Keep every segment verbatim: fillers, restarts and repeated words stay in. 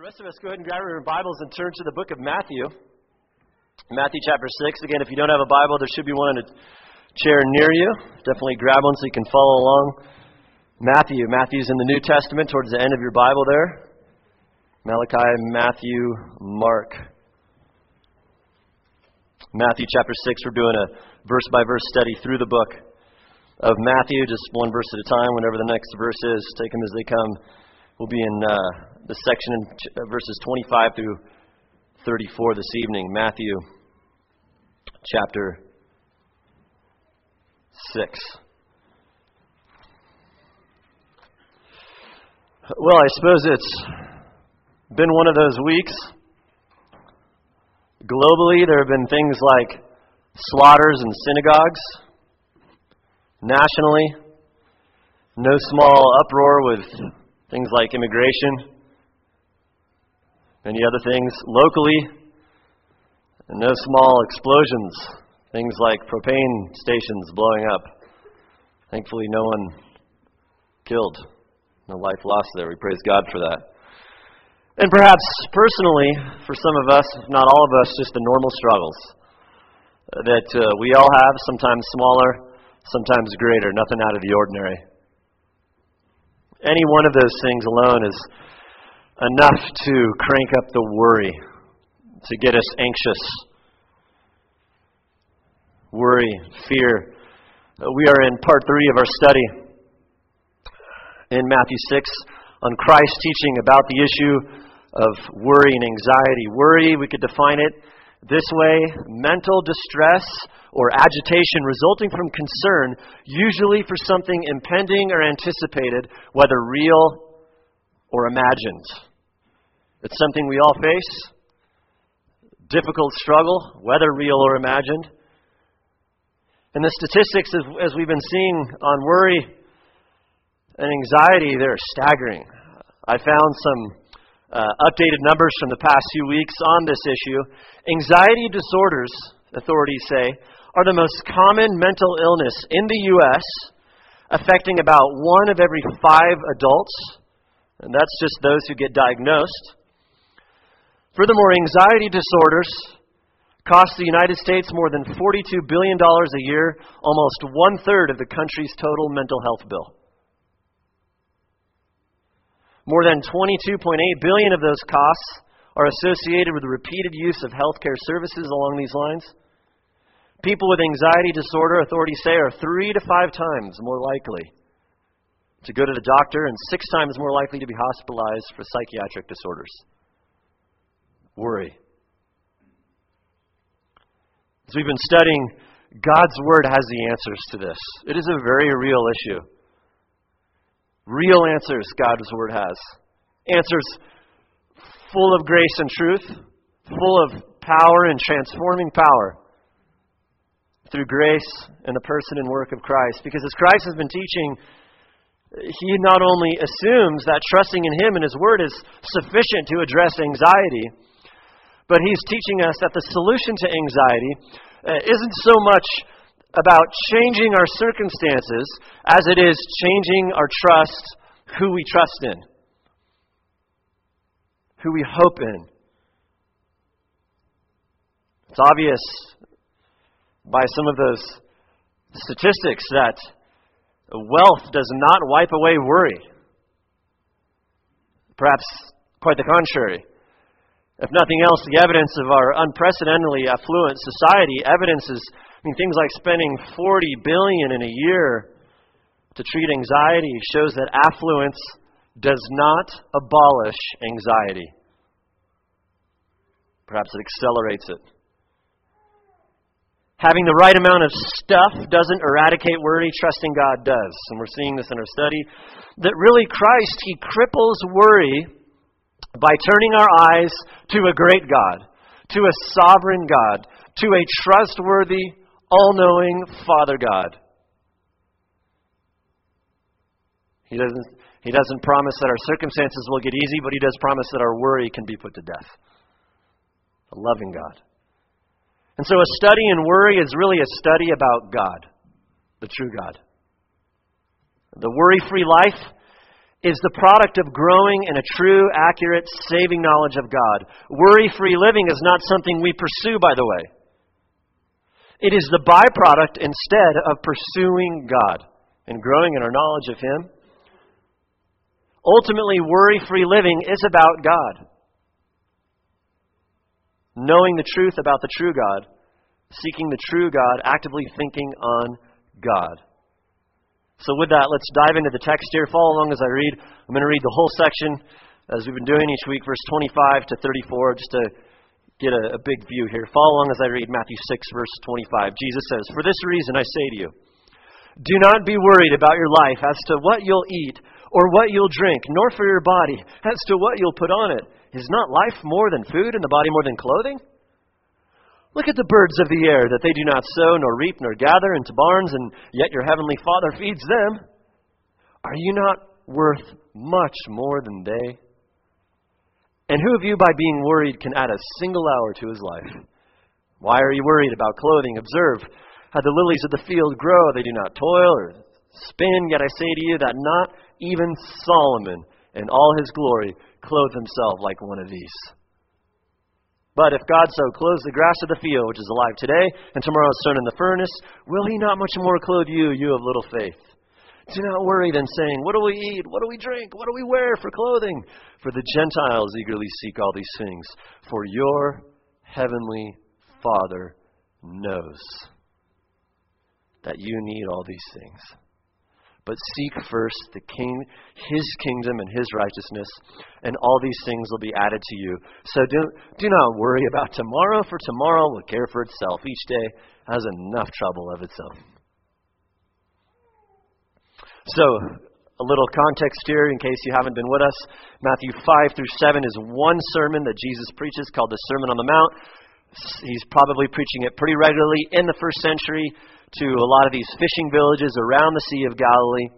the rest of us, go ahead and grab your Bibles and turn to the book of Matthew. Matthew chapter six. Again, if you don't have a Bible, there should be one in a chair near you. Definitely grab one so you can follow along. Matthew. Matthew's in the New Testament towards the end of your Bible there. Malachi, Matthew, Mark. Matthew chapter six. We're doing a verse-by-verse study through the book of Matthew. Just one verse at a time. Whenever the next verse is, take them as they come. We'll be in uh, the section in verses twenty-five through thirty-four this evening, Matthew chapter six. Well, I suppose it's been one of those weeks. Globally, there have been things like slaughters and synagogues. Nationally, no small uproar with things like immigration, many other things. Locally, and no small explosions, things like propane stations blowing up. Thankfully, no one killed, no life lost there. We praise God for that. And perhaps personally, for some of us, if not all of us, just the normal struggles that uh, we all have, sometimes smaller, sometimes greater, nothing out of the ordinary. Any one of those things alone is enough to crank up the worry, to get us anxious. Worry, fear. We are in part three of our study in Matthew six on Christ's teaching about the issue of worry and anxiety. Worry, we could define it this way: mental distress or agitation resulting from concern, usually for something impending or anticipated, whether real or imagined. It's something we all face. Difficult struggle, whether real or imagined. And the statistics, as we've been seeing on worry and anxiety, they're staggering. I found some Uh, updated numbers from the past few weeks on this issue. Anxiety disorders, authorities say, are the most common mental illness in the U S, affecting about one of every five adults, and that's just those who get diagnosed. Furthermore, anxiety disorders cost the United States more than forty-two billion dollars a year, almost one-third of the country's total mental health bill. More than twenty-two point eight billion dollars of those costs are associated with the repeated use of healthcare services along these lines. People with anxiety disorder, authorities say, are three to five times more likely to go to the doctor and six times more likely to be hospitalized for psychiatric disorders. Worry. As we've been studying, God's Word has the answers to this. It is a very real issue. Real answers God's Word has. Answers full of grace and truth, full of power and transforming power through grace and the person and work of Christ. Because as Christ has been teaching, He not only assumes that trusting in Him and His Word is sufficient to address anxiety, but He's teaching us that the solution to anxiety isn't so much about changing our circumstances as it is changing our trust, who we trust in, who we hope in. It's obvious by some of those statistics that wealth does not wipe away worry. Perhaps quite the contrary. If nothing else, the evidence of our unprecedentedly affluent society evidences I mean, things like spending forty billion dollars in a year to treat anxiety shows that affluence does not abolish anxiety. Perhaps it accelerates it. Having the right amount of stuff doesn't eradicate worry, trusting God does. And we're seeing this in our study, that really Christ, He cripples worry by turning our eyes to a great God, to a sovereign God, to a trustworthy, all-knowing Father God. He doesn't, he doesn't promise that our circumstances will get easy, but He does promise that our worry can be put to death. A loving God. And so a study in worry is really a study about God, the true God. The worry-free life is the product of growing in a true, accurate, saving knowledge of God. Worry-free living is not something we pursue, by the way. It is the byproduct instead of pursuing God and growing in our knowledge of Him. Ultimately, worry-free living is about God. Knowing the truth about the true God, seeking the true God, actively thinking on God. So with that, let's dive into the text here. Follow along as I read. I'm going to read the whole section as we've been doing each week, verse twenty-five to thirty-four, just to get a, a big view here. Follow along as I read Matthew six, verse twenty-five. Jesus says, "For this reason I say to you, do not be worried about your life as to what you'll eat or what you'll drink, nor for your body as to what you'll put on it. Is not life more than food and the body more than clothing? Look at the birds of the air, that they do not sow, nor reap, nor gather into barns, and yet your heavenly Father feeds them. Are you not worth much more than they? And who of you, by being worried, can add a single hour to his life? Why are you worried about clothing? Observe how the lilies of the field grow. They do not toil or spin. Yet I say to you that not even Solomon in all his glory clothed himself like one of these. But if God so clothes the grass of the field, which is alive today, and tomorrow is thrown in the furnace, will He not much more clothe you, you of little faith? Do not worry then, saying, what do we eat? What do we drink? What do we wear for clothing? For the Gentiles eagerly seek all these things. For your heavenly Father knows that you need all these things. But seek first the king, His kingdom and His righteousness, and all these things will be added to you. So do, do not worry about tomorrow, for tomorrow will care for itself. Each day has enough trouble of its own." So, a little context here in case you haven't been with us. Matthew five through seven is one sermon that Jesus preaches called the Sermon on the Mount. He's probably preaching it pretty regularly in the first century to a lot of these fishing villages around the Sea of Galilee.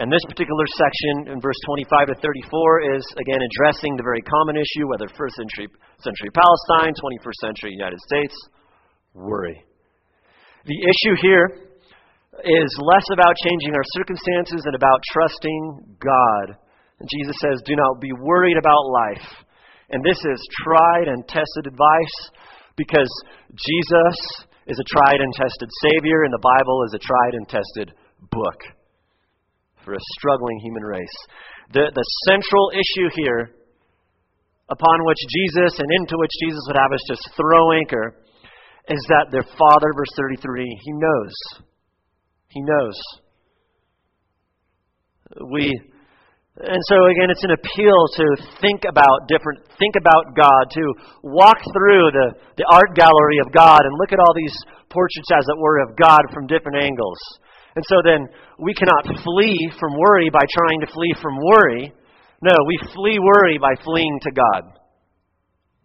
And this particular section in verse twenty-five to thirty-four is, again, addressing the very common issue, whether first century, century Palestine, twenty-first century United States, worry. The issue here is less about changing our circumstances and about trusting God. And Jesus says, do not be worried about life. And this is tried and tested advice because Jesus is a tried and tested Savior, and the Bible is a tried and tested book for a struggling human race. The, the central issue here, upon which Jesus and into which Jesus would have us just throw anchor, is that their Father, verse thirty-three, He knows. He knows. We, and so again, it's an appeal to think about different, think about God, to walk through the, the art gallery of God and look at all these portraits, as it were, of God from different angles. And so then we cannot flee from worry by trying to flee from worry. No, we flee worry by fleeing to God,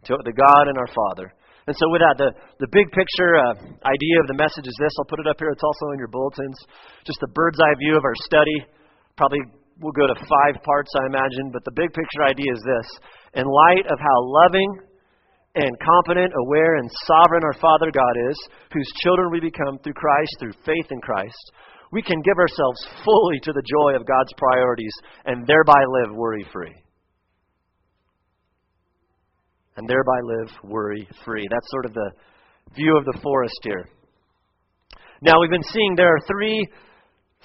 to the God and our Father. And so with that, the, the big picture uh, idea of the message is this. I'll put it up here. It's also in your bulletins. Just the bird's eye view of our study. Probably we'll go to five parts, I imagine. But the big picture idea is this. In light of how loving and competent, aware, and sovereign our Father God is, whose children we become through Christ, through faith in Christ, we can give ourselves fully to the joy of God's priorities and thereby live worry-free. And thereby live worry-free. That's sort of the view of the forest here. Now, we've been seeing there are three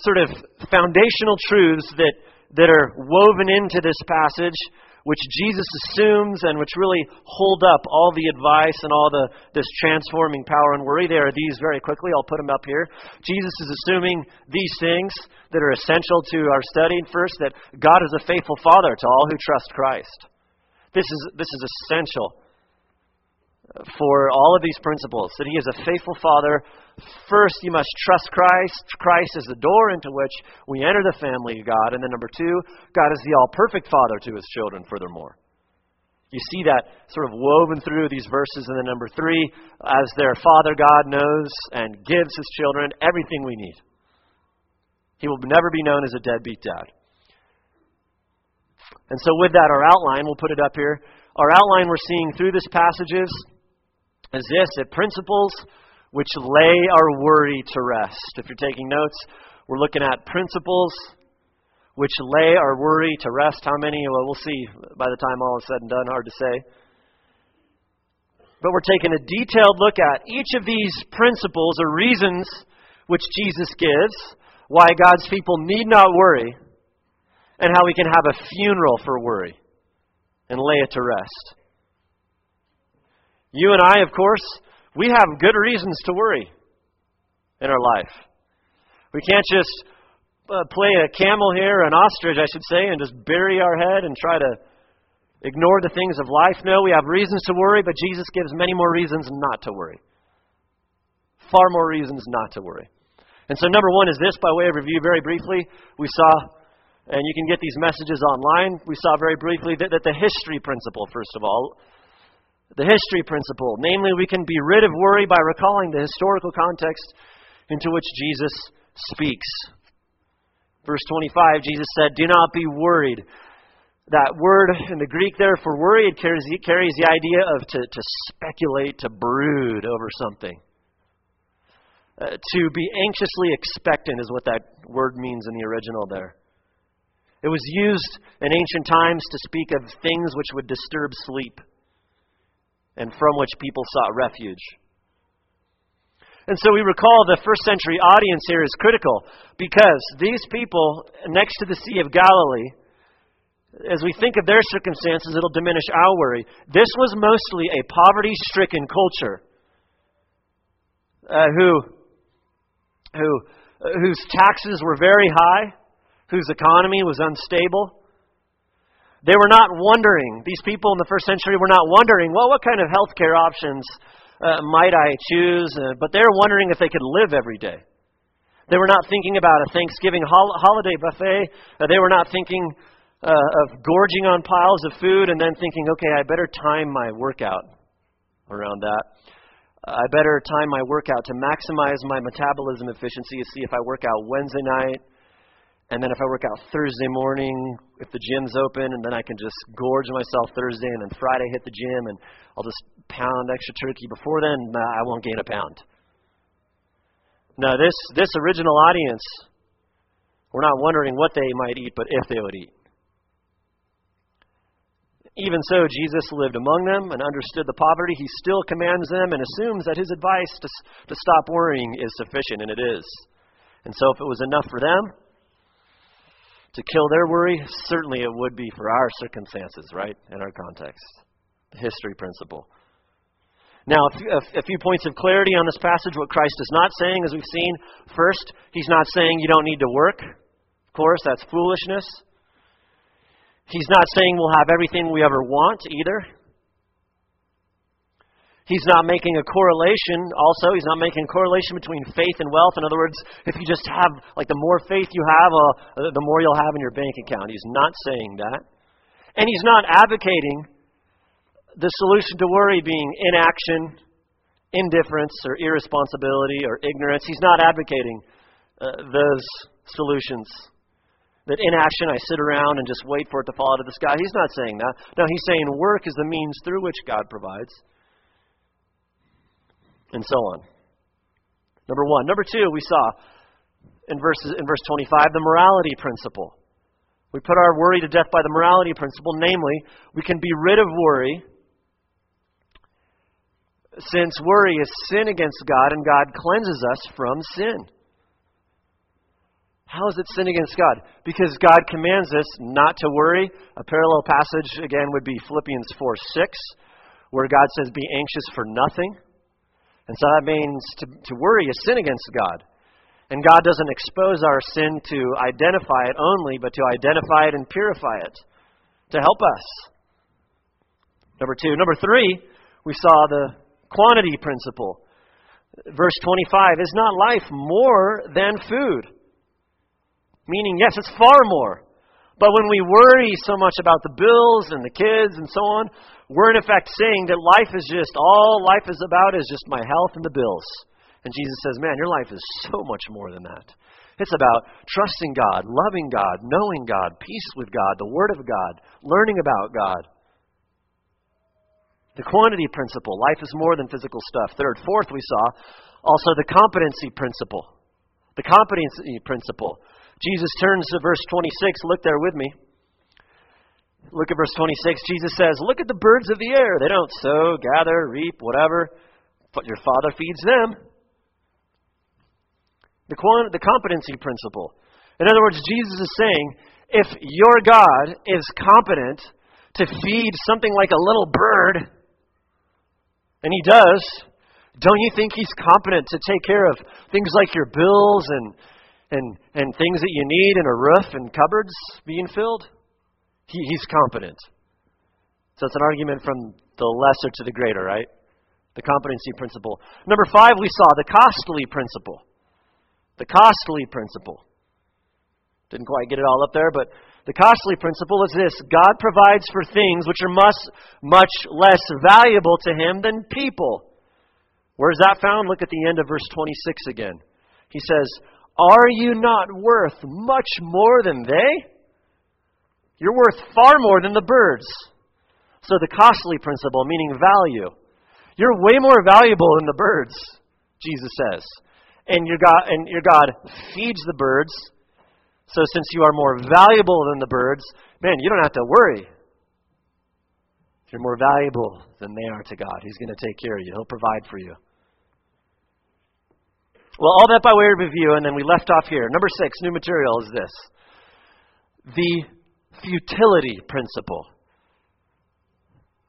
sort of foundational truths that, that are woven into this passage, which Jesus assumes and which really hold up all the advice and all the this transforming power and worry. There are these very quickly. I'll put them up here. Jesus is assuming these things that are essential to our study. First, that God is a faithful Father to all who trust Christ. This is this is essential for all of these principles, that He is a faithful Father. First, you must trust Christ. Christ is the door into which we enter the family of God. And then number two, God is the all-perfect Father to His children, furthermore. You see that sort of woven through these verses. And then number three, as their Father, God knows and gives His children everything we need. He will never be known as a deadbeat dad. And so with that, our outline, we'll put it up here. Our outline we're seeing through this passage is is this, that principles which lay our worry to rest. If you're taking notes, we're looking at principles which lay our worry to rest. How many? Well, we'll see by the time all is said and done. Hard to say. But we're taking a detailed look at each of these principles or reasons which Jesus gives why God's people need not worry, and how we can have a funeral for worry and lay it to rest. You and I, of course, we have good reasons to worry in our life. We can't just uh, play a camel here, an ostrich, I should say, and just bury our head and try to ignore the things of life. No, we have reasons to worry, but Jesus gives many more reasons not to worry. Far more reasons not to worry. And so number one is this, by way of review, very briefly, we saw, and you can get these messages online, we saw very briefly that, that the history principle, first of all, the history principle, namely we can be rid of worry by recalling the historical context into which Jesus speaks. Verse twenty-five, Jesus said, "Do not be worried." That word in the Greek there for worry, it carries, it carries the idea of to, to speculate, to brood over something. Uh, to be anxiously expectant is what that word means in the original there. It was used in ancient times to speak of things which would disturb sleep, and from which people sought refuge. And so we recall the first century audience here is critical, because these people next to the Sea of Galilee, as we think of their circumstances, it'll diminish our worry. This was mostly a poverty-stricken culture uh, who, who, uh, whose taxes were very high, whose economy was unstable. They were not wondering, these people in the first century were not wondering, well, what kind of healthcare options uh, might I choose? Uh, but they're wondering if they could live every day. They were not thinking about a Thanksgiving hol- holiday buffet. Uh, they were not thinking uh, of gorging on piles of food and then thinking, okay, I better time my workout around that. I better time my workout to maximize my metabolism efficiency to see if I work out Wednesday night. And then if I work out Thursday morning, if the gym's open, and then I can just gorge myself Thursday, and then Friday hit the gym, and I'll just pound extra turkey before then, nah, I won't gain a pound. Now, this, this original audience, we're not wondering what they might eat, but if they would eat. Even so, Jesus lived among them and understood the poverty. He still commands them and assumes that his advice to, to stop worrying is sufficient, and it is. And so if it was enough for them to kill their worry, certainly it would be for our circumstances, right? In our context. The history principle. Now, a few points of clarity on this passage. What Christ is not saying, as we've seen. First, he's not saying you don't need to work. Of course, that's foolishness. He's not saying we'll have everything we ever want, either. He's not making a correlation also. He's not making a correlation between faith and wealth. In other words, if you just have, like the more faith you have, uh, the more you'll have in your bank account. He's not saying that. And he's not advocating the solution to worry being inaction, indifference, or irresponsibility, or ignorance. He's not advocating uh, those solutions. That inaction, I sit around and just wait for it to fall out of the sky. He's not saying that. No, he's saying work is the means through which God provides. And so on. Number one. Number two, we saw in, verses, in verse twenty-five, the morality principle. We put our worry to death by the morality principle. Namely, we can be rid of worry since worry is sin against God and God cleanses us from sin. How is it sin against God? Because God commands us not to worry. A parallel passage, again, would be Philippians four six, where God says, "Be anxious for nothing." And so that means to, to worry is sin against God. And God doesn't expose our sin to identify it only, but to identify it and purify it to help us. Number two. Number three, we saw the quantity principle. Verse twenty-five, is not life more than food? Meaning, yes, it's far more. But when we worry so much about the bills and the kids and so on, we're in effect saying that life is just, all life is about is just my health and the bills. And Jesus says, man, your life is so much more than that. It's about trusting God, loving God, knowing God, peace with God, the Word of God, learning about God. The quantity principle, life is more than physical stuff. Third, fourth, we saw also the competency principle. The competency principle. Jesus turns to verse twenty-six. Look there with me. Look at verse twenty-six. Jesus says, look at the birds of the air. They don't sow, gather, reap, whatever. But your Father feeds them. The, quant- the competency principle. In other words, Jesus is saying, if your God is competent to feed something like a little bird, and He does, don't you think He's competent to take care of things like your bills and and and things that you need and a roof and cupboards being filled? He, he's competent. So it's an argument from the lesser to the greater, right? The competency principle. Number five, we saw the costly principle. The costly principle. Didn't quite get it all up there, but the costly principle is this. God provides for things which are much, much less valuable to Him than people. Where is that found? Look at the end of verse twenty-six again. He says, are you not worth much more than they? You're worth far more than the birds. So the costly principle, meaning value. You're way more valuable than the birds, Jesus says. And your God, and your God feeds the birds. So since you are more valuable than the birds, man, you don't have to worry. You're more valuable than they are to God. He's going to take care of you. He'll provide for you. Well, all that by way of review, and then we left off here. Number six, new material is this. The futility principle.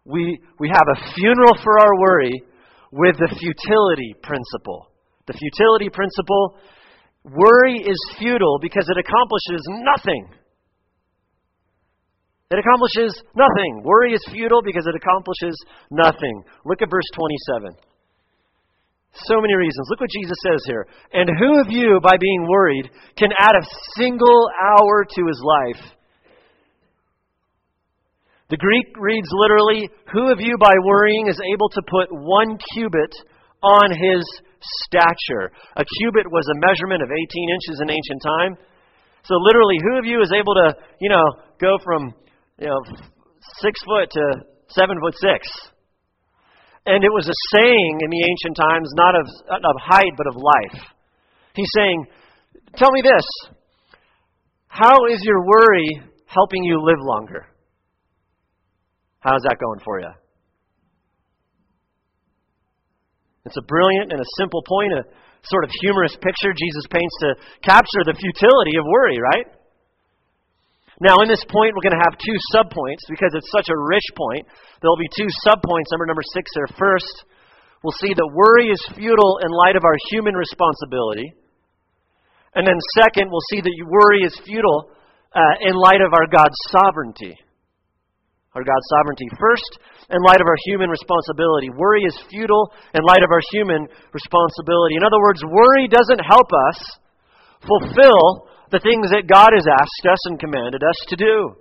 We, we have a funeral for our worry with the futility principle. The futility principle, worry is futile because it accomplishes nothing. It accomplishes nothing. Worry is futile because it accomplishes nothing. Look at verse twenty-seven. So many reasons. Look what Jesus says here. And who of you, by being worried, can add a single hour to his life? The Greek reads literally, who of you, by worrying, is able to put one cubit on his stature? A cubit was a measurement of eighteen inches in ancient time. So literally, who of you is able to, you know, go from, you know, six foot to seven foot six? And it was a saying in the ancient times, not of, of height, but of life. He's saying, tell me this. How is your worry helping you live longer? How's that going for you? It's a brilliant and a simple point, a sort of humorous picture Jesus paints to capture the futility of worry, right? Now, in this point, we're going to have two subpoints because it's such a rich point. There'll be two subpoints under number six there. First, we'll see that worry is futile in light of our human responsibility. And then second, we'll see that worry is futile uh, in light of our God's sovereignty. Our God's sovereignty. First, in light of our human responsibility. Worry is futile in light of our human responsibility. In other words, worry doesn't help us fulfill the things that God has asked us and commanded us to do.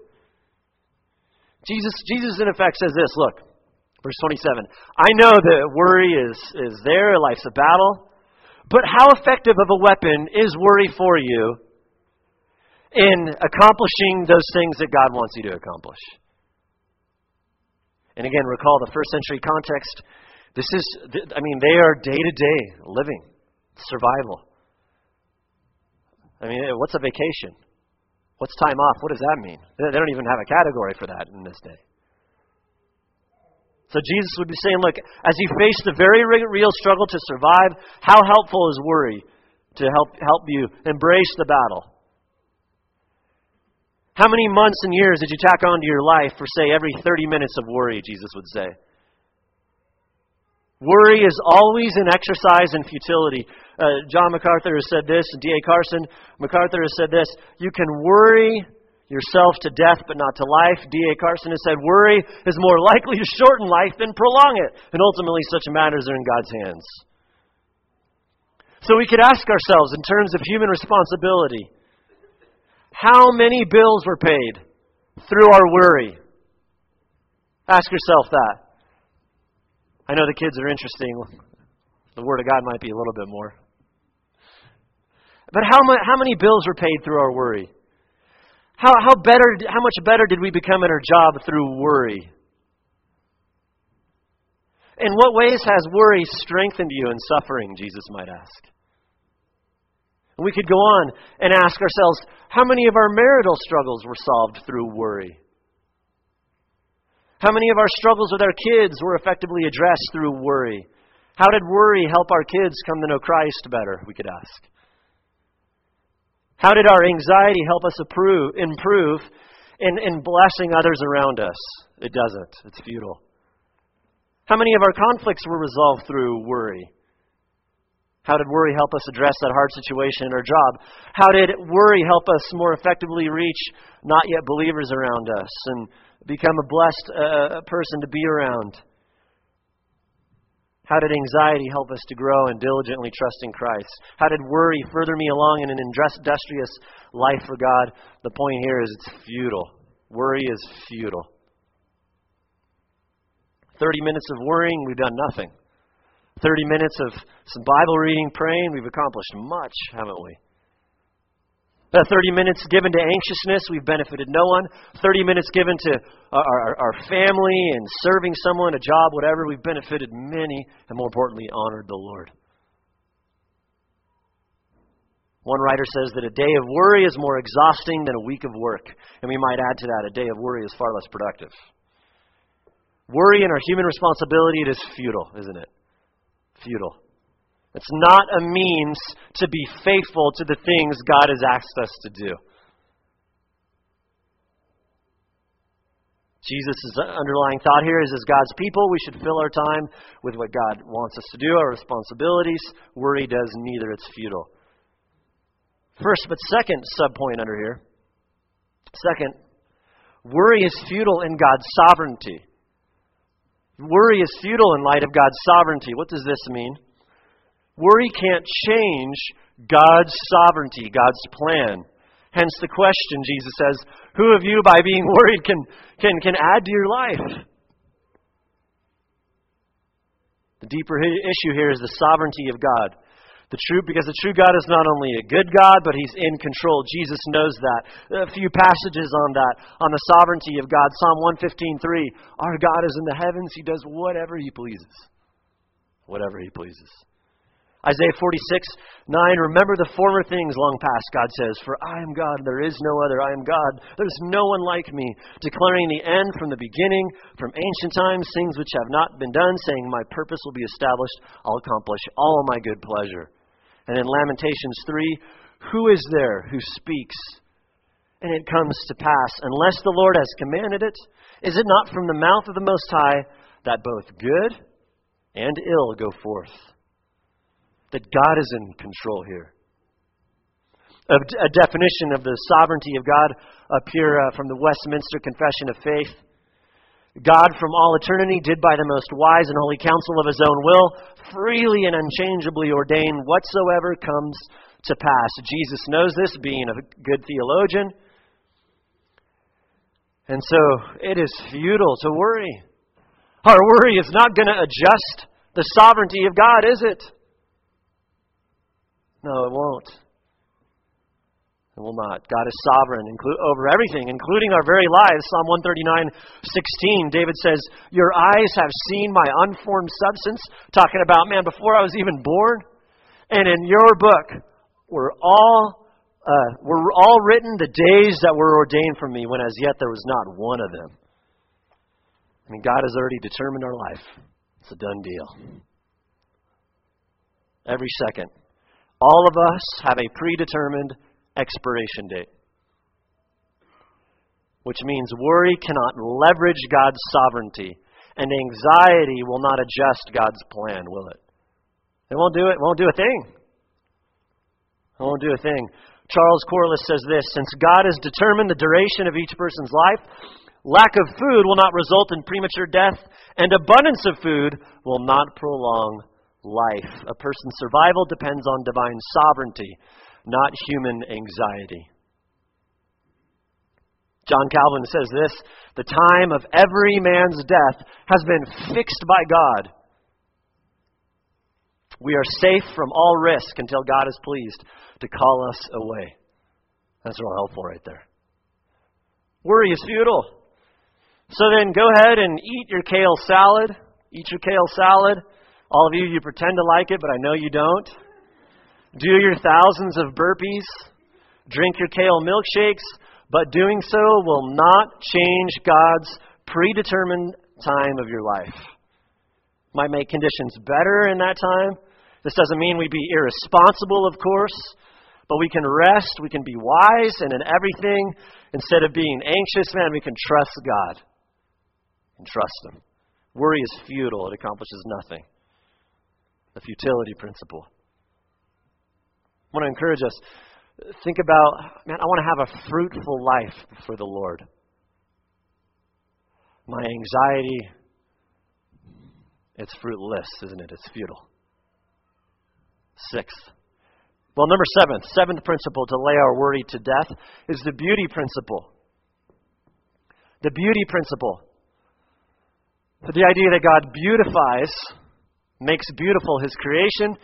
Jesus, Jesus in effect says this, look, verse twenty-seven. I know that worry is, is there, life's a battle, but how effective of a weapon is worry for you in accomplishing those things that God wants you to accomplish? And again, recall the first century context. This is, I mean, they are day-to-day living, survival. I mean, what's a vacation? What's time off? What does that mean? They don't even have a category for that in this day. So Jesus would be saying, look, as you face the very real struggle to survive, how helpful is worry to help help you embrace the battle? How many months and years did you tack onto your life for, say, every thirty minutes of worry, Jesus would say? Worry is always an exercise in futility. Uh, John MacArthur has said this, and D A Carson. MacArthur has said this, you can worry yourself to death but not to life. D A Carson has said, worry is more likely to shorten life than prolong it. And ultimately, such matters are in God's hands. So we could ask ourselves in terms of human responsibility, how many bills were paid through our worry? Ask yourself that. I know the kids are interesting. The Word of God might be a little bit more. But how, mu- how many bills were paid through our worry? How, how, better, how much better did we become at our job through worry? In what ways has worry strengthened you in suffering, Jesus might ask? And we could go on and ask ourselves, how many of our marital struggles were solved through worry? How many of our struggles with our kids were effectively addressed through worry? How did worry help our kids come to know Christ better, we could ask. How did our anxiety help us approve, improve in, in blessing others around us? It doesn't. It's futile. How many of our conflicts were resolved through worry? How did worry help us address that hard situation in our job? How did worry help us more effectively reach not yet believers around us and become a blessed uh, person to be around? How did anxiety help us to grow and diligently trust in Christ? How did worry further me along in an industrious life for God? The point here is it's futile. Worry is futile. thirty minutes of worrying, we've done nothing. thirty minutes of some Bible reading, praying, we've accomplished much, haven't we? That thirty minutes given to anxiousness, we've benefited no one. thirty minutes given to our, our, our family and serving someone, a job, whatever, we've benefited many and more importantly, honored the Lord. One writer says that a day of worry is more exhausting than a week of work. And we might add to that, a day of worry is far less productive. Worry and our human responsibility, it is futile, isn't it? Futile. It's not a means to be faithful to the things God has asked us to do. Jesus' underlying thought here is, as God's people, we should fill our time with what God wants us to do, our responsibilities. Worry does neither. It's futile. First, but second subpoint under here. Second, worry is futile in God's sovereignty. Worry is futile in light of God's sovereignty. What does this mean? Worry can't change God's sovereignty, God's plan. Hence the question, Jesus says, who of you by being worried can, can, can add to your life? The deeper issue here is the sovereignty of God. The true, because the true God is not only a good God, but He's in control. Jesus knows that. A few passages on that, on the sovereignty of God. Psalm one fifteen three, our God is in the heavens. He does whatever He pleases. Whatever He pleases. Isaiah forty-six nine, remember the former things long past, God says, for I am God, there is no other. I am God, there is no one like me. Declaring the end from the beginning, from ancient times, things which have not been done, saying, my purpose will be established, I'll accomplish all my good pleasure. And in Lamentations three, who is there who speaks, and it comes to pass, unless the Lord has commanded it? Is it not from the mouth of the Most High that both good and ill go forth? That God is in control here. A, a definition of the sovereignty of God up here uh, from the Westminster Confession of Faith. God from all eternity did by the most wise and holy counsel of His own will freely and unchangeably ordain whatsoever comes to pass. Jesus knows this, being a good theologian. And so it is futile to worry. Our worry is not going to adjust the sovereignty of God, is it? No, it won't. It will not. God is sovereign over everything, including our very lives. Psalm one thirty-nine sixteen, David says, your eyes have seen my unformed substance. Talking about, man, before I was even born. And in your book were all, uh, were all written the days that were ordained for me, when as yet there was not one of them. I mean, God has already determined our life. It's a done deal. Every second. All of us have a predetermined expiration date, which means worry cannot leverage God's sovereignty, and anxiety will not adjust God's plan, will it? It won't do it. It won't do a thing. It won't do a thing. Charles Corliss says this, since God has determined the duration of each person's life, lack of food will not result in premature death, and abundance of food will not prolong life. A person's survival depends on divine sovereignty, not human anxiety. John Calvin says this, the time of every man's death has been fixed by God. We are safe from all risk until God is pleased to call us away. That's real helpful right there. Worry is futile. So then go ahead and eat your kale salad. Eat your kale salad. All of you, you pretend to like it, but I know you don't. Do your thousands of burpees. Drink your kale milkshakes. But doing so will not change God's predetermined time of your life. Might make conditions better in that time. This doesn't mean we be irresponsible, of course. But we can rest. We can be wise. And in everything, instead of being anxious, man, we can trust God. And trust Him. Worry is futile. It accomplishes nothing. The futility principle. I want to encourage us. Think about, man, I want to have a fruitful life for the Lord. My anxiety, it's fruitless, isn't it? It's futile. Sixth. Well, number seven, seventh principle to lay our worry to death is the beauty principle. The beauty principle. The idea that God beautifies, makes beautiful His creation,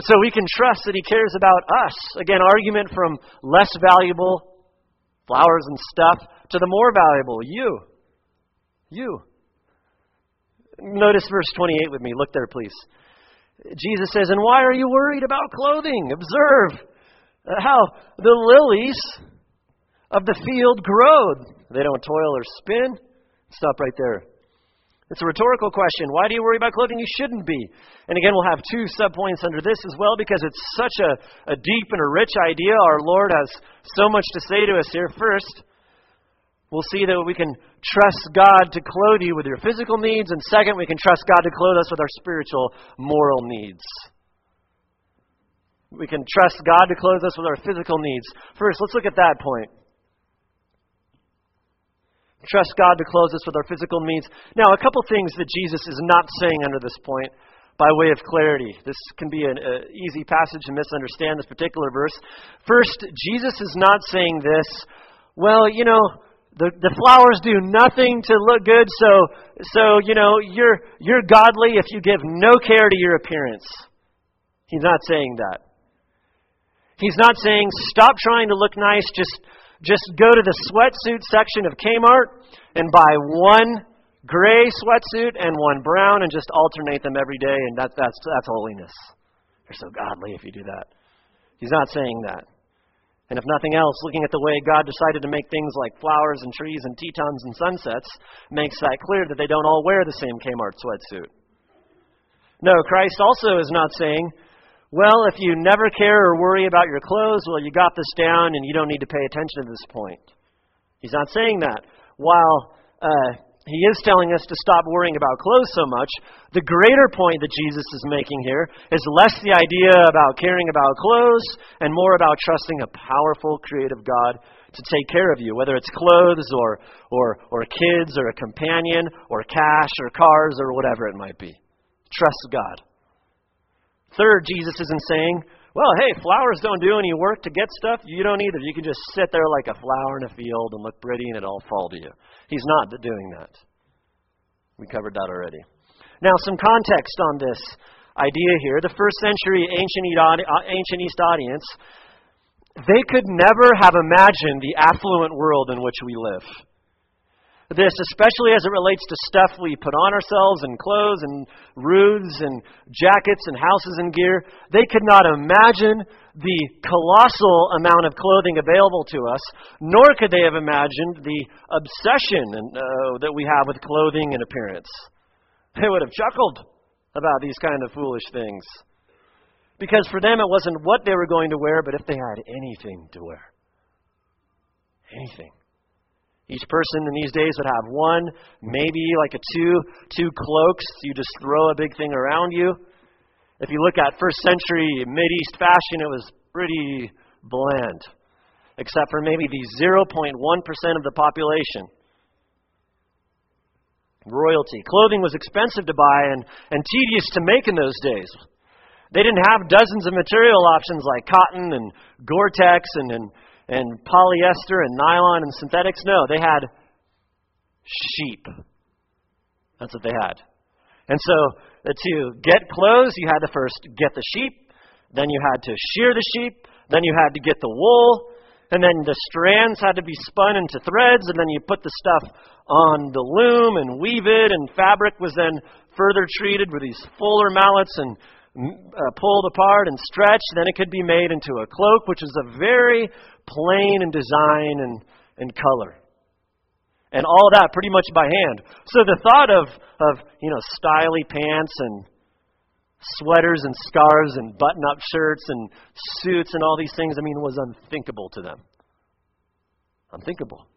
so we can trust that He cares about us. Again, argument from less valuable flowers and stuff to the more valuable, you. You. Notice verse twenty-eight with me. Look there, please. Jesus says, "And why are you worried about clothing? Observe how the lilies of the field grow. They don't toil or spin." Stop right there. It's a rhetorical question. Why do you worry about clothing? You shouldn't be. And again, we'll have two subpoints under this as well, because it's such a, a deep and a rich idea. Our Lord has so much to say to us here. First, we'll see that we can trust God to clothe you with your physical needs. And second, we can trust God to clothe us with our spiritual, moral needs. We can trust God to clothe us with our physical needs. First, let's look at that point. Trust God to clothe us with our physical needs. Now, a couple things that Jesus is not saying under this point by way of clarity. This can be an uh, easy passage to misunderstand, this particular verse. First, Jesus is not saying this, well, you know, the, the flowers do nothing to look good, so, so you know, you're, you're godly if you give no care to your appearance. He's not saying that. He's not saying, stop trying to look nice, just... Just go to the sweatsuit section of Kmart and buy one gray sweatsuit and one brown and just alternate them every day. And that, that's that's holiness. You're so godly if you do that. He's not saying that. And if nothing else, looking at the way God decided to make things like flowers and trees and Tetons and sunsets makes that clear that they don't all wear the same Kmart sweatsuit. No, Christ also is not saying, well, if you never care or worry about your clothes, well, you got this down and you don't need to pay attention to this point. He's not saying that. While uh, he is telling us to stop worrying about clothes so much, the greater point that Jesus is making here is less the idea about caring about clothes and more about trusting a powerful, creative God to take care of you, whether it's clothes or, or, or kids or a companion or cash or cars or whatever it might be. Trust God. Third, Jesus isn't saying, well, hey, flowers don't do any work to get stuff. You don't either. You can just sit there like a flower in a field and look pretty and it'll all fall to you. He's not doing that. We covered that already. Now, some context on this idea here. The first century ancient East audience, they could never have imagined the affluent world in which we live. This, especially as it relates to stuff we put on ourselves and clothes and roofs and jackets and houses and gear, they could not imagine the colossal amount of clothing available to us, nor could they have imagined the obsession and, uh, that we have with clothing and appearance. They would have chuckled about these kind of foolish things. Because for them it wasn't what they were going to wear, but if they had anything to wear. Anything. Each person in these days would have one, maybe like a two, two cloaks. You just throw a big thing around you. If you look at first century Mideast fashion, it was pretty bland, except for maybe the zero point one percent of the population. Royalty. Clothing was expensive to buy and, and tedious to make in those days. They didn't have dozens of material options like cotton and Gore-Tex and... and and polyester and nylon and synthetics. No, they had sheep. That's what they had. And so to get clothes, you had to first get the sheep. Then you had to shear the sheep. Then you had to get the wool. And then the strands had to be spun into threads. And then you put the stuff on the loom and weave it. And fabric was then further treated with these fuller mallets and uh, pulled apart and stretched, then it could be made into a cloak, which is a very plain in design and, and color. And all that pretty much by hand. So the thought of, of you know, stylish pants and sweaters and scarves and button-up shirts and suits and all these things, I mean, was unthinkable to them. Unthinkable.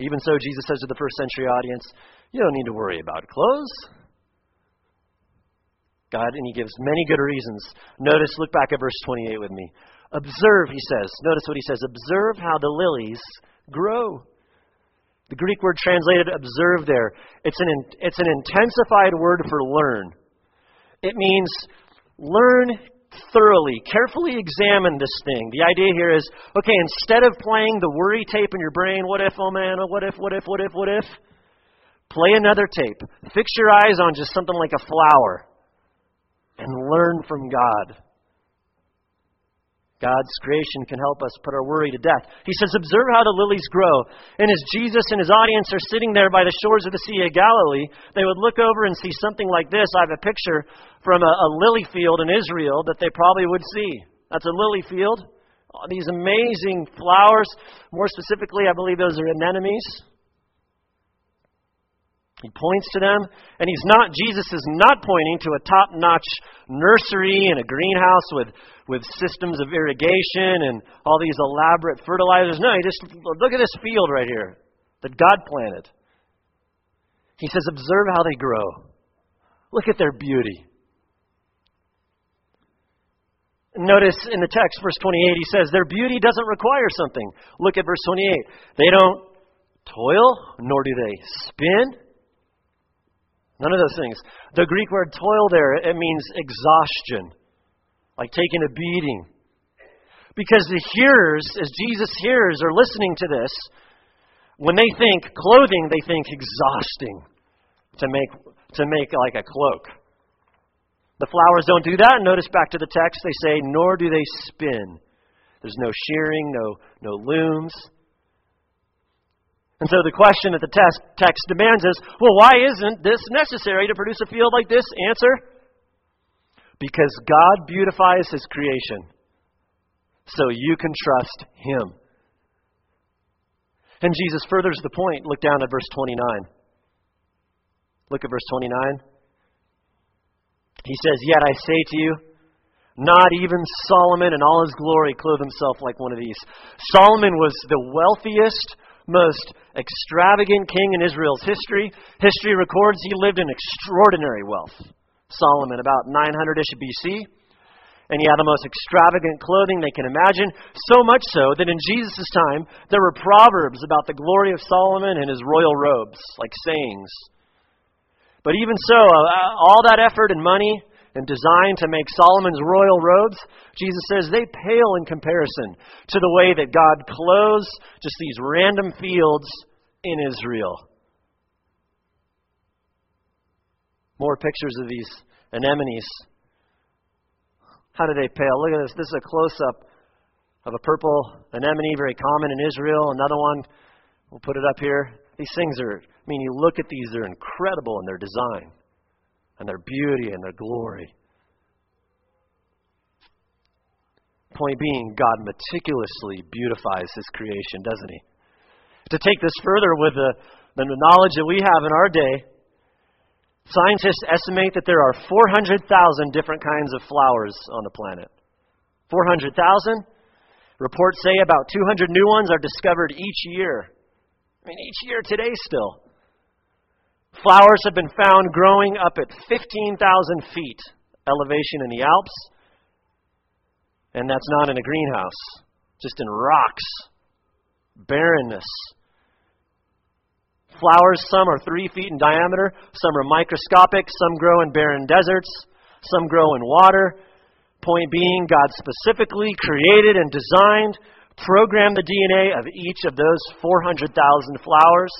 Even so, Jesus says to the first century audience, you don't need to worry about clothes. God, and he gives many good reasons. Notice, look back at verse twenty-eight with me. Observe, he says. Notice what he says. Observe how the lilies grow. The Greek word translated observe there, it's an it's an intensified word for learn. It means learn thoroughly, carefully examine this thing. The idea here is, okay, instead of playing the worry tape in your brain, what if, oh man, oh, what if, what if, what if, what if, play another tape. Fix your eyes on just something like a flower and learn from God. God's creation can help us put our worry to death. He says, observe how the lilies grow. And as Jesus and his audience are sitting there by the shores of the Sea of Galilee, they would look over and see something like this. I have a picture from a, a lily field in Israel that they probably would see. That's a lily field. Oh, these amazing flowers. More specifically, I believe those are anemones. He points to them, and he's not, Jesus is not pointing to a top-notch nursery and a greenhouse with, with systems of irrigation and all these elaborate fertilizers. No, he just, look at this field right here that God planted. He says, observe how they grow. Look at their beauty. Notice in the text, verse twenty-eight, he says, their beauty doesn't require something. Look at verse twenty-eight. They don't toil, nor do they spin. None of those things. The Greek word toil there, it means exhaustion, like taking a beating. Because the hearers, as Jesus hears, are listening to this, when they think clothing, they think exhausting to make to make like a cloak. The flowers don't do that. Notice back to the text, they say, nor do they spin. There's no shearing, no no looms. And so the question that the text demands is, well, why isn't this necessary to produce a field like this? Answer, because God beautifies his creation, so you can trust him. And Jesus furthers the point. Look down at verse twenty-nine. Look at verse twenty-nine. He says, yet I say to you, not even Solomon in all his glory clothed himself like one of these. Solomon was the wealthiest, most extravagant king in Israel's history. History records he lived in extraordinary wealth. Solomon, about nine hundred-ish B C. And he had the most extravagant clothing they can imagine. So much so that in Jesus' time, there were proverbs about the glory of Solomon and his royal robes, like sayings. But even so, all that effort and money and designed to make Solomon's royal robes, Jesus says they pale in comparison to the way that God clothes just these random fields in Israel. More pictures of these anemones. How do they pale? Look at this. This is a close-up of a purple anemone, very common in Israel. Another one, we'll put it up here. These things are, I mean, you look at these, they're incredible in their design and their beauty and their glory. Point being, God meticulously beautifies his creation, doesn't he? To take this further with the, the knowledge that we have in our day, scientists estimate that there are four hundred thousand different kinds of flowers on the planet. four hundred thousand? Reports say about two hundred new ones are discovered each year. I mean, each year today still. Flowers have been found growing up at fifteen thousand feet elevation in the Alps. And that's not in a greenhouse, just in rocks, barrenness. Flowers, some are three feet in diameter, some are microscopic, some grow in barren deserts, some grow in water. Point being, God specifically created and designed, programmed the D N A of each of those four hundred thousand flowers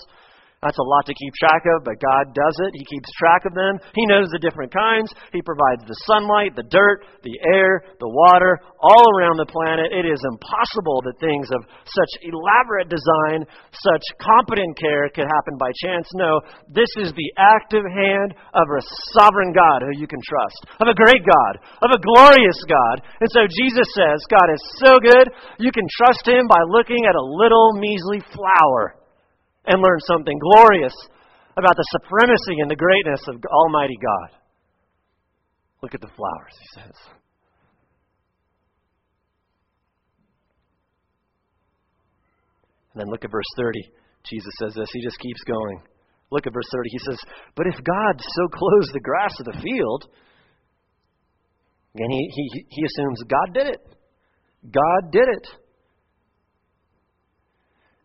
That's a lot to keep track of, but God does it. He keeps track of them. He knows the different kinds. He provides the sunlight, the dirt, the air, the water, all around the planet. It is impossible that things of such elaborate design, such competent care could happen by chance. No, this is the active hand of a sovereign God who you can trust, of a great God, of a glorious God. And so Jesus says, God is so good, you can trust him by looking at a little measly flower and learn something glorious about the supremacy and the greatness of Almighty God. Look at the flowers, he says. And then look at verse thirty. Jesus says this. He just keeps going. Look at verse thirty. He says, but if God so clothes the grass of the field, and he, he, he assumes God did it. God did it.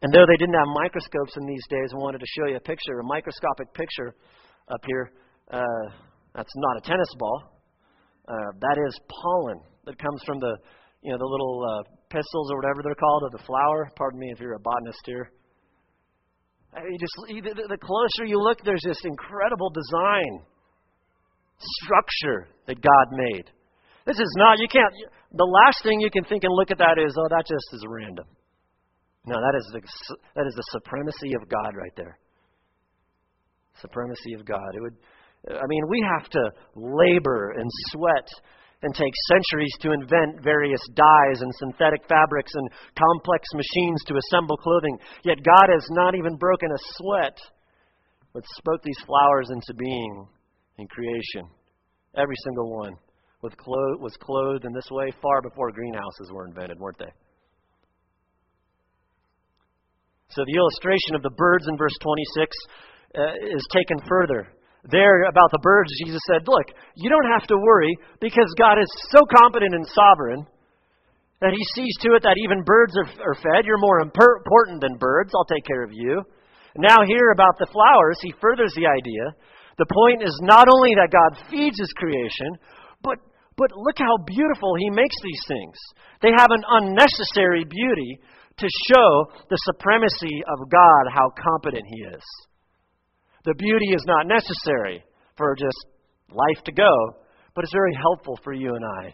And though they didn't have microscopes in these days, I wanted to show you a picture, a microscopic picture up here. Uh, that's not a tennis ball. Uh, that is pollen that comes from the, you know, the little uh, pistils or whatever they're called of the flower. Pardon me if you're a botanist here. I mean, just the, the closer you look, there's this incredible design structure that God made. This is not, you can't, the last thing you can think and look at that is, oh, that just is random. No, that is the that is the supremacy of God right there. Supremacy of God. It would, I mean, we have to labor and sweat and take centuries to invent various dyes and synthetic fabrics and complex machines to assemble clothing. Yet God has not even broken a sweat, but spoke these flowers into being in creation. Every single one was clothed, was clothed in this way far before greenhouses were invented, weren't they? So the illustration of the birds in verse twenty-six uh, is taken further. There about the birds, Jesus said, look, you don't have to worry because God is so competent and sovereign that he sees to it that even birds are, are fed. You're more important than birds. I'll take care of you. Now here about the flowers, he furthers the idea. The point is not only that God feeds his creation, but but look how beautiful he makes these things. They have an unnecessary beauty to show the supremacy of God, how competent he is. The beauty is not necessary for just life to go, but it's very helpful for you and I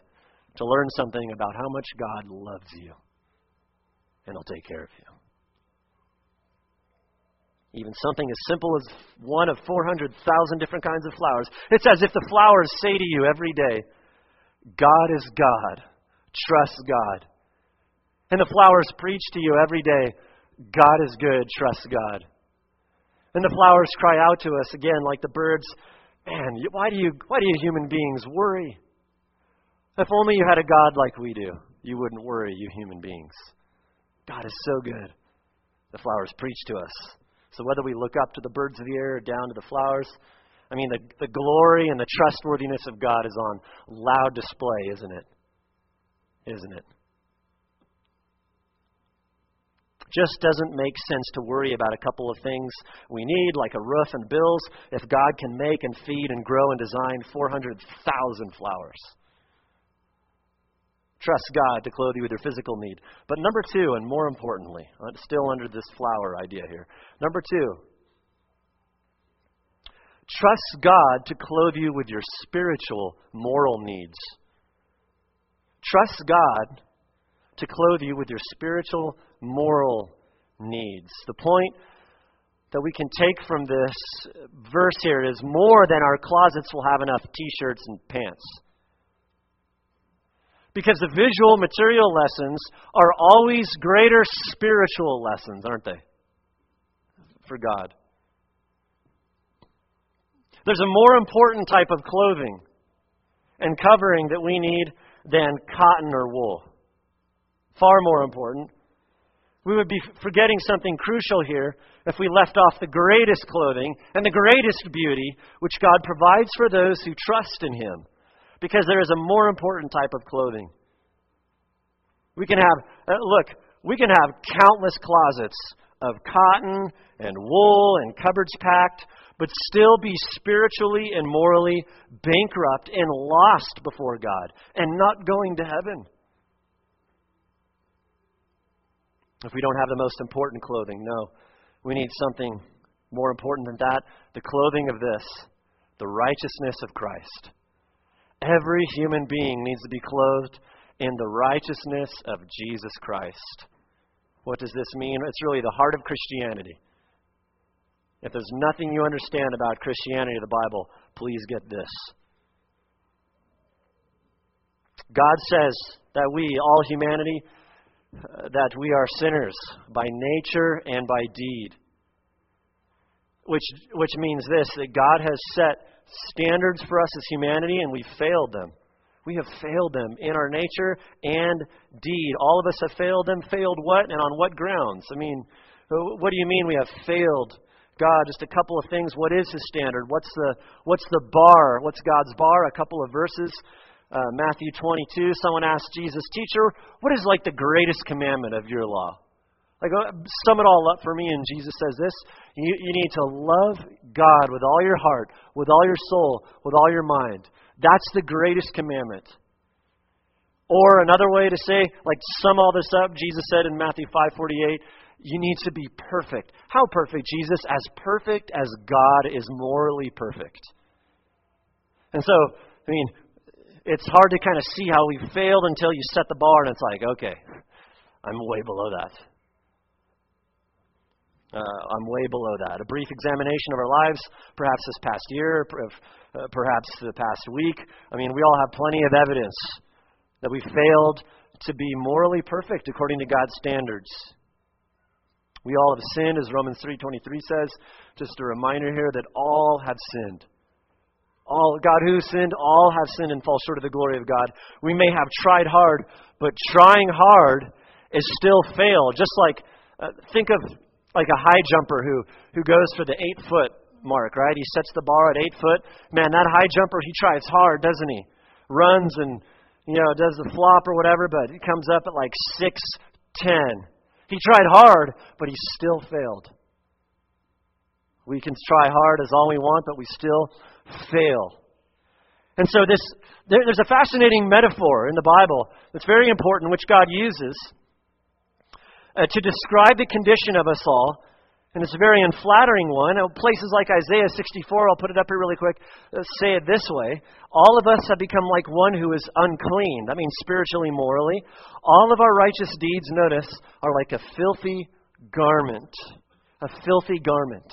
to learn something about how much God loves you and he'll take care of you. Even something as simple as one of four hundred thousand different kinds of flowers. It's as if the flowers say to you every day, God is God. Trust God. And the flowers preach to you every day, God is good, trust God. And the flowers cry out to us again like the birds, man, why do you why do you human beings worry? If only you had a God like we do, you wouldn't worry, you human beings. God is so good. The flowers preach to us. So whether we look up to the birds of the air or down to the flowers, I mean, the, the glory and the trustworthiness of God is on loud display, isn't it? Isn't it? Just doesn't make sense to worry about a couple of things we need, like a roof and bills, if God can make and feed and grow and design four hundred thousand flowers. Trust God to clothe you with your physical need. But number two, and more importantly, still under this flower idea here, number two, trust God to clothe you with your spiritual, moral needs. Trust God to clothe you with your spiritual, moral needs. The point that we can take from this verse here is more than our closets will have enough t-shirts and pants. Because the visual material lessons are always greater spiritual lessons, aren't they? For God. There's a more important type of clothing and covering that we need than cotton or wool. Far more important. We would be forgetting something crucial here if we left off the greatest clothing and the greatest beauty which God provides for those who trust in him, because there is a more important type of clothing. We can have, uh, look, we can have countless closets of cotton and wool and cupboards packed, but still be spiritually and morally bankrupt and lost before God and not going to heaven. If we don't have the most important clothing, no. We need something More important than that, the clothing of this, the righteousness of Christ. Every human being needs to be clothed in the righteousness of Jesus Christ. What does this mean? It's really the heart of Christianity. If there's nothing you understand about Christianity or the Bible, please get this. God says that we, all humanity, uh, that we are sinners by nature and by deed. Which which means this, that God has set standards for us as humanity, and we failed them. We have failed them in our nature and deed. All of us have failed them. Failed what and on what grounds? I mean, what do you mean we have failed God? Just a couple of things. What is His standard? What's the what's the bar? What's God's bar? A couple of verses. Uh, Matthew twenty-two, someone asked Jesus, "Teacher, what is like the greatest commandment of your law?" Like, uh, sum it all up for me, and Jesus says this, you, you need to love God with all your heart, with all your soul, with all your mind. That's the greatest commandment. Or another way to say, like, sum all this up, Jesus said in Matthew five forty-eight, you need to be perfect. How perfect, Jesus? As perfect as God is morally perfect. And so, I mean, it's hard to kind of see how we failed until you set the bar, and it's like, okay, I'm way below that. Uh, I'm way below that. A brief examination of our lives, perhaps this past year, perhaps the past week. I mean, we all have plenty of evidence that we failed to be morally perfect according to God's standards. We all have sinned, as Romans three twenty-three says. Just a reminder here that all have sinned. All God who sinned, all have sinned and fall short of the glory of God. We may have tried hard, but trying hard is still fail. Just like, uh, think of... like a high jumper who, who goes for the eight-foot mark, right? He sets the bar at eight foot. Man, that high jumper, he tries hard, doesn't he? Runs and, you know, does the flop or whatever, but he comes up at like six ten. He tried hard, but he still failed. We can try hard as all we want, but we still fail. And so this there, there's a fascinating metaphor in the Bible that's very important, which God uses Uh, to describe the condition of us all, and it's a very unflattering one. Places like Isaiah sixty-four, I'll put it up here really quick, uh, say it this way. All of us have become like one who is unclean. That means spiritually, morally. All of our righteous deeds, notice, are like a filthy garment. A filthy garment.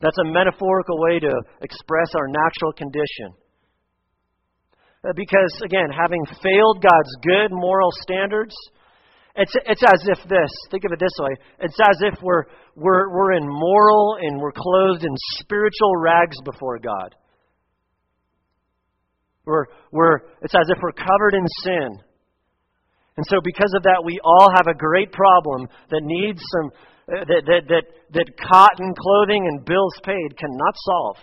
That's a metaphorical way to express our natural condition. Uh, because, again, having failed God's good moral standards, It's it's as if this, think of it this way, it's as if we're we're we're in moral and we're clothed in spiritual rags before God. We're we're it's as if we're covered in sin. And so because of that, we all have a great problem that needs some uh, that, that that that cotton clothing and bills paid cannot solve.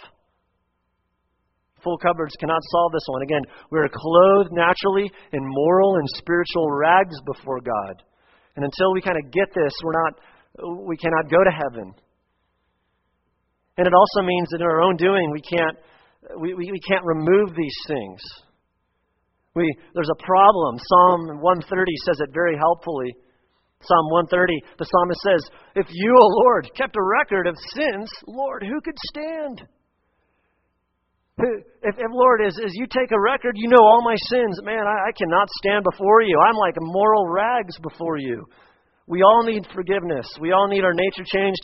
Full coverage cannot solve this one. Again, we are clothed naturally in moral and spiritual rags before God. And until we kind of get this, we're not, we cannot go to heaven. And it also means that in our own doing, we can't, we, we, we can't remove these things. We, there's a problem. Psalm one thirty says it very helpfully. Psalm one thirty, the psalmist says, "If you, O Lord, kept a record of sins, Lord, who could stand?" If, if Lord, as, as you take a record, you know all my sins. Man, I, I cannot stand before you. I'm like moral rags before you. We all need forgiveness. We all need our nature changed.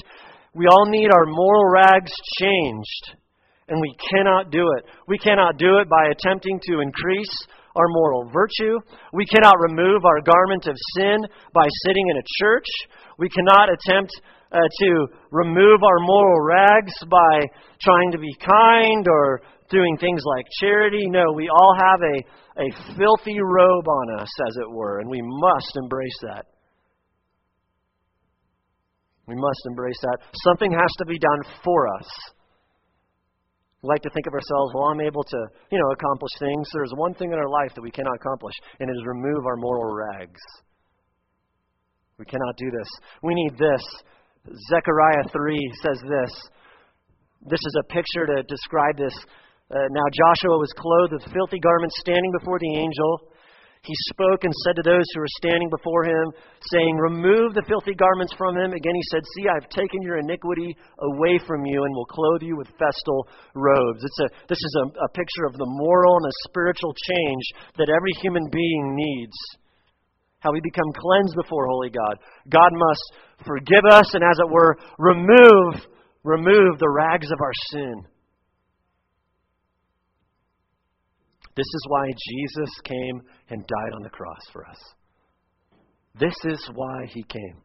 We all need our moral rags changed. And we cannot do it. We cannot do it by attempting to increase our moral virtue. We cannot remove our garment of sin by sitting in a church. We cannot attempt Uh, to remove our moral rags by trying to be kind or doing things like charity. No, we all have a, a filthy robe on us, as it were, and we must embrace that. We must embrace that. Something has to be done for us. We like to think of ourselves, well, I'm able to, you know, accomplish things. There's one thing in our life that we cannot accomplish, and it is remove our moral rags. We cannot do this. We need this. Zechariah three says this. This is a picture to describe this. Uh, now Joshua was clothed with filthy garments standing before the angel. He spoke and said to those who were standing before him, saying, remove the filthy garments from him. Again he said, see, I have taken your iniquity away from you and will clothe you with festal robes. It's a, this is a, a picture of the moral and a spiritual change that every human being needs. How we become cleansed before holy God. God must forgive us and, as it were, remove, remove the rags of our sin. This is why Jesus came and died on the cross for us. This is why he came.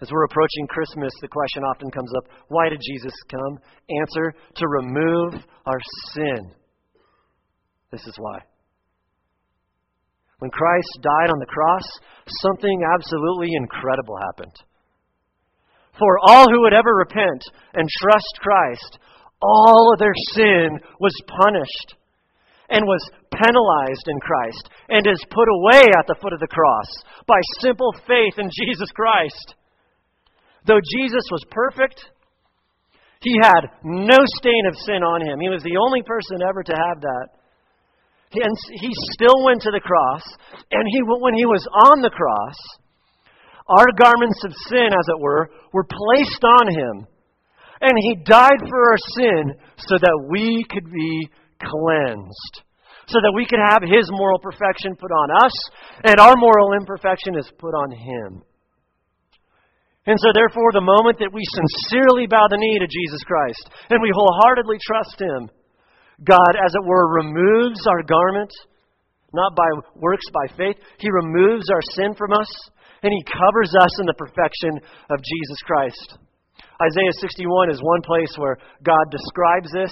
As we're approaching Christmas, the question often comes up, why did Jesus come? Answer, to remove our sin. This is why. When Christ died on the cross, something absolutely incredible happened. For all who would ever repent and trust Christ, all of their sin was punished and was penalized in Christ and is put away at the foot of the cross by simple faith in Jesus Christ. Though Jesus was perfect, he had no stain of sin on him. He was the only person ever to have that. And he still went to the cross, and he, when he was on the cross, our garments of sin, as it were, were placed on him. And he died for our sin so that we could be cleansed. So that we could have his moral perfection put on us, and our moral imperfection is put on him. And so therefore, the moment that we sincerely bow the knee to Jesus Christ, and we wholeheartedly trust him, God, as it were, removes our garment, not by works, by faith. He removes our sin from us, and he covers us in the perfection of Jesus Christ. Isaiah sixty-one is one place where God describes this,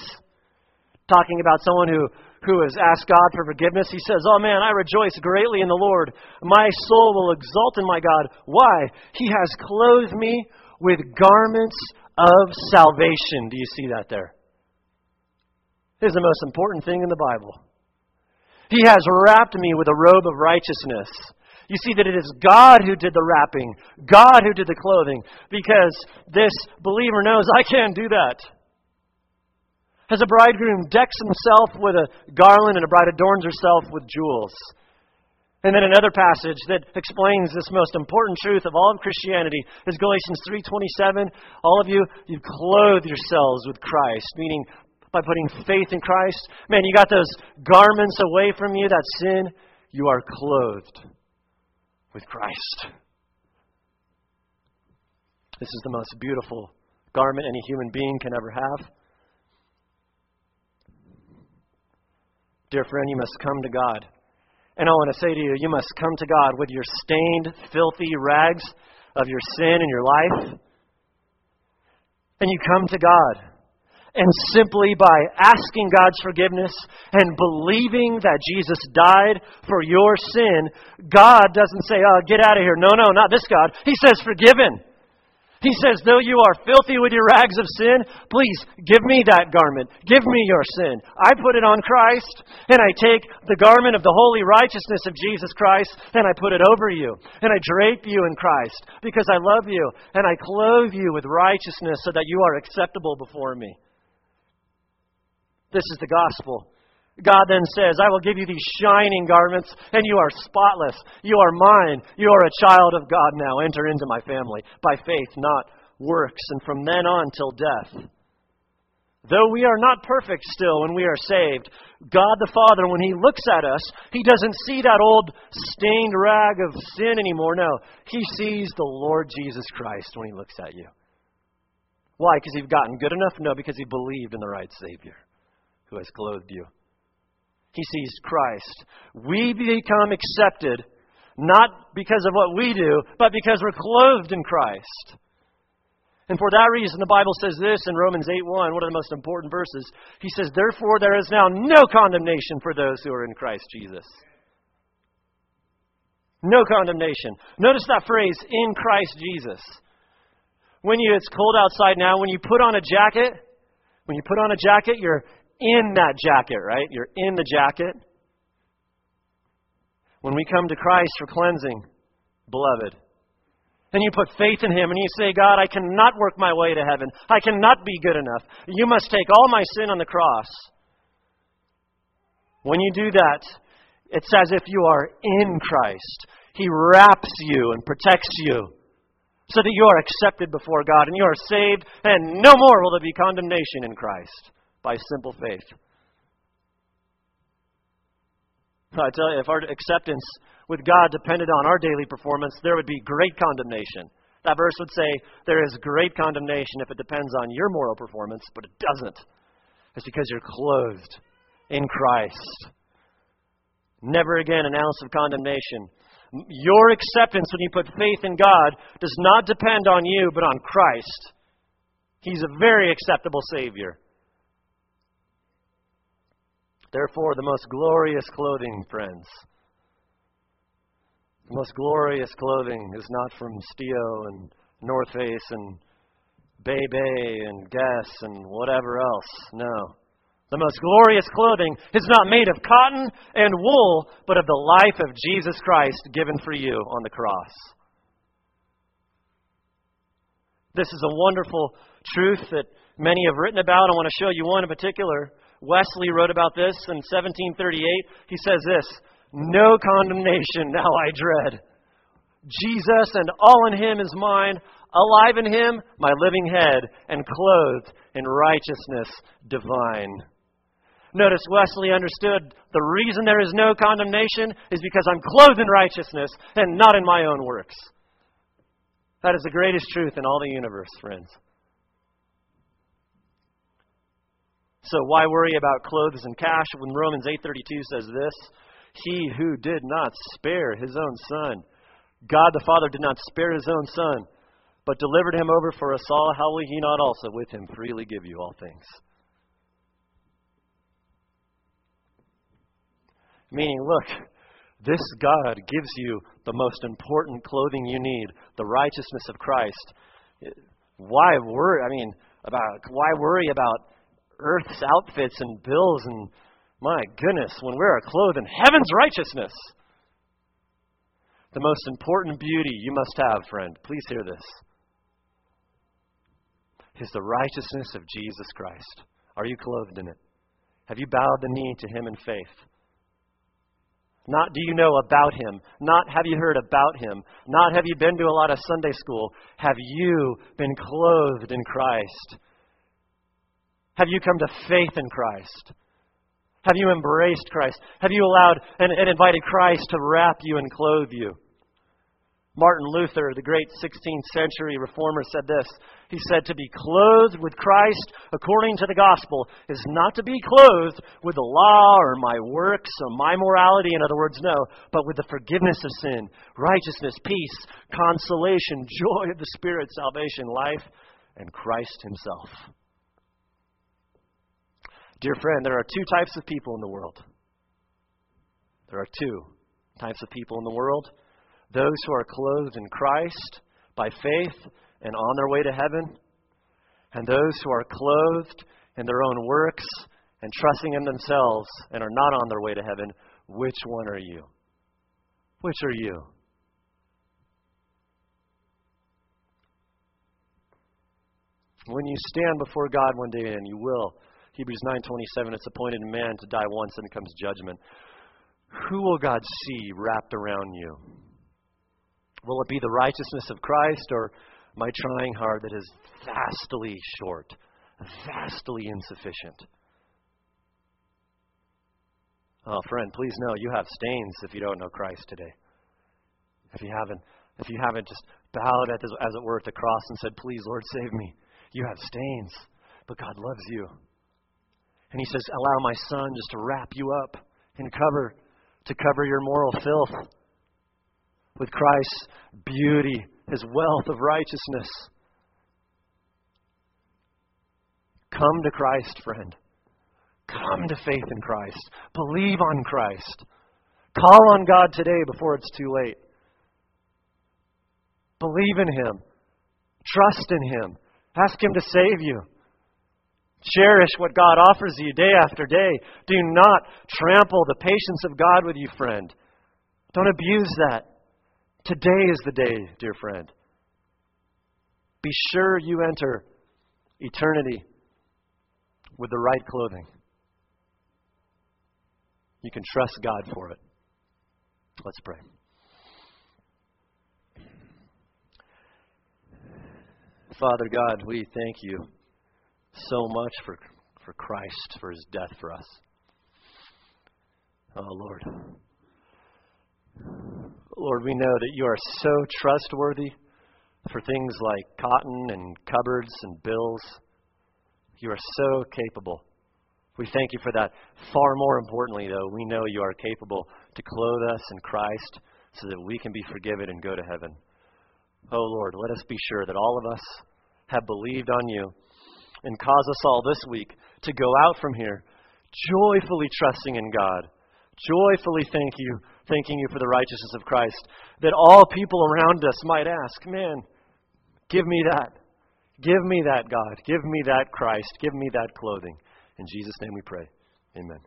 talking about someone who, who has asked God for forgiveness. He says, oh man, I rejoice greatly in the Lord. My soul will exult in my God. Why? He has clothed me with garments of salvation. Do you see that there? This is the most important thing in the Bible. He has wrapped me with a robe of righteousness. You see that it is God who did the wrapping, God who did the clothing, because this believer knows, I can't do that. As a bridegroom decks himself with a garland and a bride adorns herself with jewels. And then another passage that explains this most important truth of all of Christianity is Galatians three twenty-seven. All of you, you clothe yourselves with Christ, meaning by putting faith in Christ. Man, you got those garments away from you, that sin, you are clothed with Christ. This is the most beautiful garment any human being can ever have. Dear friend, you must come to God. And I want to say to you, you must come to God with your stained, filthy rags of your sin and your life. And you come to God. And simply by asking God's forgiveness and believing that Jesus died for your sin, God doesn't say, oh, get out of here. No, no, not this God. He says, forgiven. He says, though you are filthy with your rags of sin, please give me that garment. Give me your sin. I put it on Christ, and I take the garment of the holy righteousness of Jesus Christ, and I put it over you, and I drape you in Christ, because I love you, and I clothe you with righteousness so that you are acceptable before me. This is the gospel. God then says, I will give you these shining garments, and you are spotless. You are mine. You are a child of God now. Enter into my family by faith, not works. And from then on till death. Though we are not perfect still when we are saved, God the Father, when he looks at us, he doesn't see that old stained rag of sin anymore. No, he sees the Lord Jesus Christ when he looks at you. Why? Because you've gotten good enough? No, because he believed in the right Savior who has clothed you. He sees Christ. We become accepted, not because of what we do, but because we're clothed in Christ. And for that reason, the Bible says this in Romans eight one, one of the most important verses. He says, therefore, there is now no condemnation for those who are in Christ Jesus. No condemnation. Notice that phrase, in Christ Jesus. When you, it's cold outside now, when you put on a jacket, when you put on a jacket, you're in that jacket, right? You're in the jacket. When we come to Christ for cleansing, beloved, and you put faith in him and you say, God, I cannot work my way to heaven. I cannot be good enough. You must take all my sin on the cross. When you do that, It's as if you are in Christ. He wraps you and protects you so that you are accepted before God and you are saved, and no more will there be condemnation in Christ by simple faith. I tell you, if our acceptance with God depended on our daily performance, there would be great condemnation. That verse would say there is great condemnation if it depends on your moral performance, but it doesn't. It's because you're clothed in Christ. Never again an ounce of condemnation. Your acceptance when you put faith in God does not depend on you, but on Christ. He's a very acceptable Savior. Therefore, the most glorious clothing, friends, the most glorious clothing is not from Steo and North Face and Bebe and Guess and whatever else. No. The most glorious clothing is not made of cotton and wool, but of the life of Jesus Christ given for you on the cross. This is a wonderful truth that many have written about. I want to show you one in particular. Wesley wrote about this in seventeen thirty-eight. He says this, "No condemnation now I dread. Jesus and all in Him is mine, alive in Him, my living head, and clothed in righteousness divine." Notice Wesley understood the reason there is no condemnation is because I'm clothed in righteousness and not in my own works. That is the greatest truth in all the universe, friends. So why worry about clothes and cash when Romans eight thirty-two says this? He who did not spare His own Son. God the Father did not spare His own Son, but delivered Him over for us all. How will He not also with Him freely give you all things? Meaning, look, this God gives you the most important clothing you need, the righteousness of Christ. Why worry? I mean, about why worry about earth's outfits and bills and my goodness, when we are clothed in heaven's righteousness. The most important beauty you must have, friend, please hear this, is the righteousness of Jesus Christ. Are you clothed in it? Have you bowed the knee to Him in faith? Not do you know about Him. Not have you heard about Him. Not have you been to a lot of Sunday school. Have you been clothed in Christ? Have you come to faith in Christ? Have you embraced Christ? Have you allowed and, and invited Christ to wrap you and clothe you? Martin Luther, the great sixteenth century reformer, said this. He said, "To be clothed with Christ according to the gospel is not to be clothed with the law or my works or my morality," in other words, no, "but with the forgiveness of sin, righteousness, peace, consolation, joy of the Spirit, salvation, life, and Christ Himself." Dear friend, there are two types of people in the world. There are two types of people in the world. Those who are clothed in Christ by faith and on their way to heaven. And those who are clothed in their own works and trusting in themselves and are not on their way to heaven. Which one are you? Which are you? When you stand before God one day, and you will, Hebrews nine twenty-seven, it's appointed man to die once and comes judgment. Who will God see wrapped around you? Will it be the righteousness of Christ or my trying hard that is vastly short, vastly insufficient? Oh, friend, please know you have stains if you don't know Christ today. If you haven't, if you haven't just bowed at this, as it were, at the cross and said, "Please, Lord, save me." You have stains, but God loves you. And He says, "Allow my Son just to wrap you up and cover, to cover your moral filth with Christ's beauty, His wealth of righteousness." Come to Christ, friend. Come to faith in Christ. Believe on Christ. Call on God today before it's too late. Believe in Him. Trust in Him. Ask Him to save you. Cherish what God offers you day after day. Do not trample the patience of God with you, friend. Don't abuse that. Today is the day, dear friend. Be sure you enter eternity with the right clothing. You can trust God for it. Let's pray. Father God, we thank you so much for, for Christ, for his death for us. Oh, Lord. Lord, we know that you are so trustworthy for things like cotton and cupboards and bills. You are so capable. We thank you for that. Far more importantly, though, we know you are capable to clothe us in Christ so that we can be forgiven and go to heaven. Oh, Lord, let us be sure that all of us have believed on you, and cause us all this week to go out from here joyfully trusting in God, joyfully thank you, thanking you for the righteousness of Christ, that all people around us might ask, man, give me that. Give me that, God. Give me that, Christ. Give me that clothing. In Jesus' name we pray. Amen.